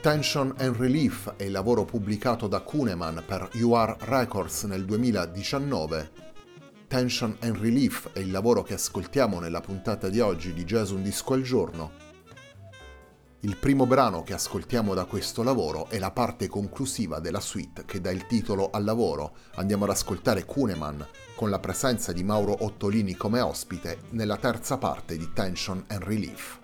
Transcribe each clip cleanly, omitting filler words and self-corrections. Tension and Relief è il lavoro pubblicato da Cuneman per UR Records nel 2019. Tension and Relief è il lavoro che ascoltiamo nella puntata di oggi di Jazz un disco al giorno. Il primo brano che ascoltiamo da questo lavoro è la parte conclusiva della suite che dà il titolo al lavoro. Andiamo ad ascoltare Cuneman con la presenza di Mauro Ottolini come ospite nella terza parte di Tension and Relief.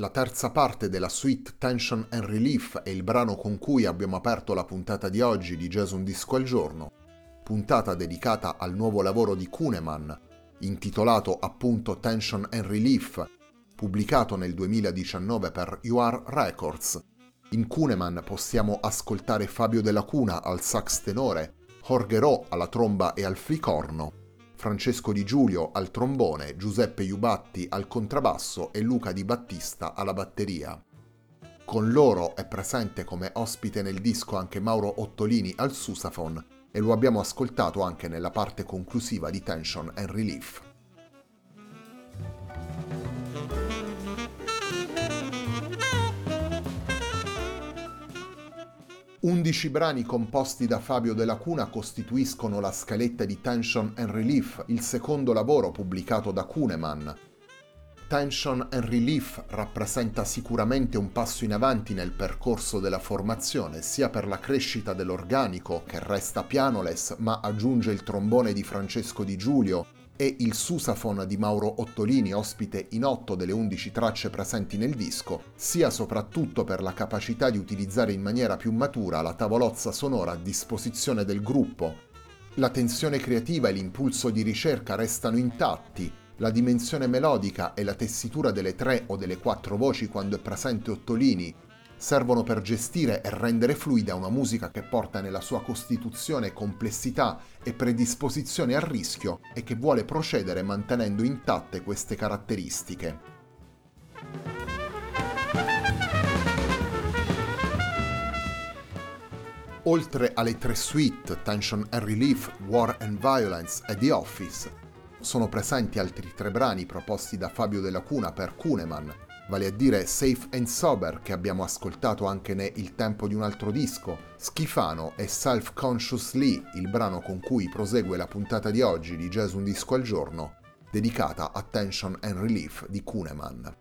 la terza parte della suite Tension and Relief è il brano con cui abbiamo aperto la puntata di oggi di Jazz Un Disco al Giorno, puntata dedicata al nuovo lavoro di Cuneman, intitolato appunto Tension and Relief, pubblicato nel 2019 per UR Records. In Cuneman possiamo ascoltare Fabio della Cuna al sax tenore, Jorge Ro alla tromba e al flicorno, Francesco Di Giulio al trombone, Giuseppe Iubatti al contrabbasso e Luca Di Battista alla batteria. Con loro è presente come ospite nel disco anche Mauro Ottolini al sassofon, e lo abbiamo ascoltato anche nella parte conclusiva di Tension and Relief. Undici brani composti da Fabio della Cuna costituiscono la scaletta di Tension and Relief, il secondo lavoro pubblicato da Cuneman. Tension and Relief rappresenta sicuramente un passo in avanti nel percorso della formazione, sia per la crescita dell'organico, che resta pianoles ma aggiunge il trombone di Francesco Di Giulio e il sassofon di Mauro Ottolini, ospite in 8 delle 11 tracce presenti nel disco, sia soprattutto per la capacità di utilizzare in maniera più matura la tavolozza sonora a disposizione del gruppo. La tensione creativa e l'impulso di ricerca restano intatti. La dimensione melodica e la tessitura delle 3 o delle 4 voci quando è presente Ottolini servono per gestire e rendere fluida una musica che porta nella sua costituzione complessità e predisposizione al rischio e che vuole procedere mantenendo intatte queste caratteristiche. Oltre alle 3 suite, Tension and Relief, War and Violence e The Office, sono presenti altri 3 brani proposti da Fabio della Cuna per Cuneman, vale a dire Safe and Sober, che abbiamo ascoltato anche ne Il tempo di un altro disco, Schifano e Self Conscious Lee, il brano con cui prosegue la puntata di oggi di Jazz Un Disco al Giorno, dedicata a Tension and Relief di Cuneman.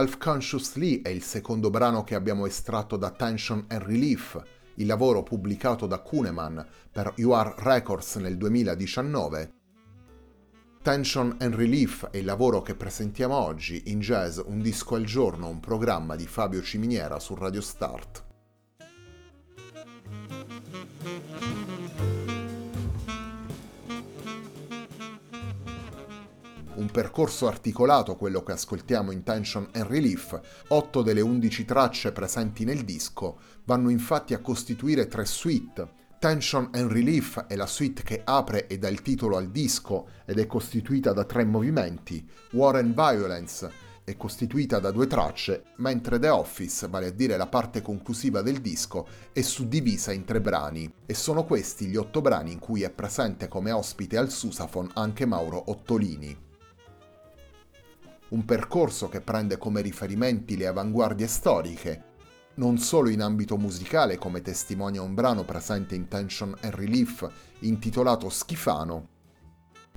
Self Conscious Lee è il secondo brano che abbiamo estratto da Tension and Relief, il lavoro pubblicato da Cuneman per UR Records nel 2019. Tension and Relief è il lavoro che presentiamo oggi in Jazz Un Disco al Giorno, un programma di Fabio Ciminiera su Radio Start. Un percorso articolato quello che ascoltiamo in Tension and Relief, 8 delle 11 tracce presenti nel disco vanno infatti a costituire 3 suite. Tension and Relief è la suite che apre e dà il titolo al disco ed è costituita da 3 movimenti. War and Violence è costituita da 2 tracce, mentre The Office, vale a dire la parte conclusiva del disco, è suddivisa in 3 brani, e sono questi gli 8 brani in cui è presente come ospite al Susafon anche Mauro Ottolini. Un percorso che prende come riferimenti le avanguardie storiche, non solo in ambito musicale, come testimonia un brano presente in Tension and Relief intitolato Schifano,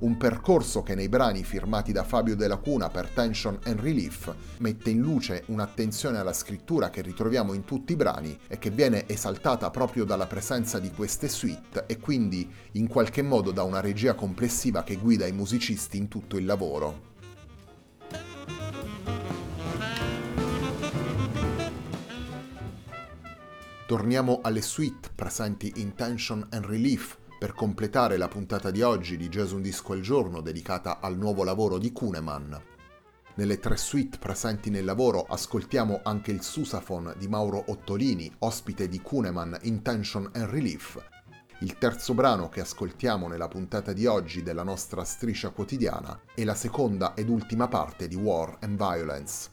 un percorso che nei brani firmati da Fabio della Cuna per Tension and Relief mette in luce un'attenzione alla scrittura che ritroviamo in tutti i brani e che viene esaltata proprio dalla presenza di queste suite e quindi in qualche modo da una regia complessiva che guida i musicisti in tutto il lavoro. Torniamo alle suite presenti in Tension and Relief per completare la puntata di oggi di Jazz Un Disco al Giorno dedicata al nuovo lavoro di Cuneman. Nelle 3 suite presenti nel lavoro ascoltiamo anche il Susafon di Mauro Ottolini, ospite di Cuneman in Tension and Relief. Il terzo brano che ascoltiamo nella puntata di oggi della nostra striscia quotidiana è la seconda ed ultima parte di War and Violence.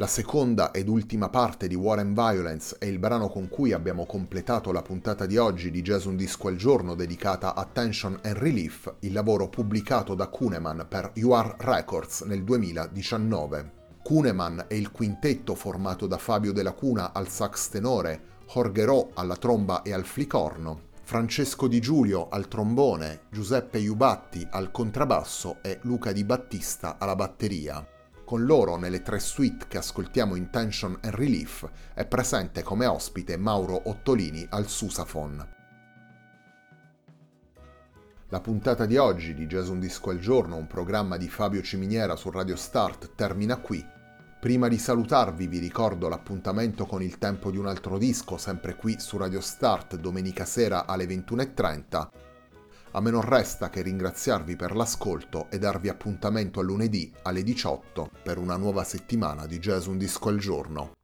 La seconda ed ultima parte di War and Violence è il brano con cui abbiamo completato la puntata di oggi di Jazz Un Disco al Giorno dedicata a Tension and Relief, il lavoro pubblicato da Cuneman per UR Records nel 2019. Cuneman è il quintetto formato da Fabio della Cuna al sax tenore, Jorge Ro alla tromba e al flicorno, Francesco Di Giulio al trombone, Giuseppe Iubatti al contrabbasso e Luca Di Battista alla batteria. Con loro, nelle tre suite che ascoltiamo in Tension and Relief, è presente come ospite Mauro Ottolini al sassofon. La puntata di oggi di Jazz Un Disco al Giorno, un programma di Fabio Ciminiera su Radio Start, termina qui. Prima di salutarvi vi ricordo l'appuntamento con Il Tempo di un Altro Disco, sempre qui su Radio Start, domenica sera alle 21:30. A me non resta che ringraziarvi per l'ascolto e darvi appuntamento a lunedì alle 18 per una nuova settimana di Jazz Un Disco al Giorno.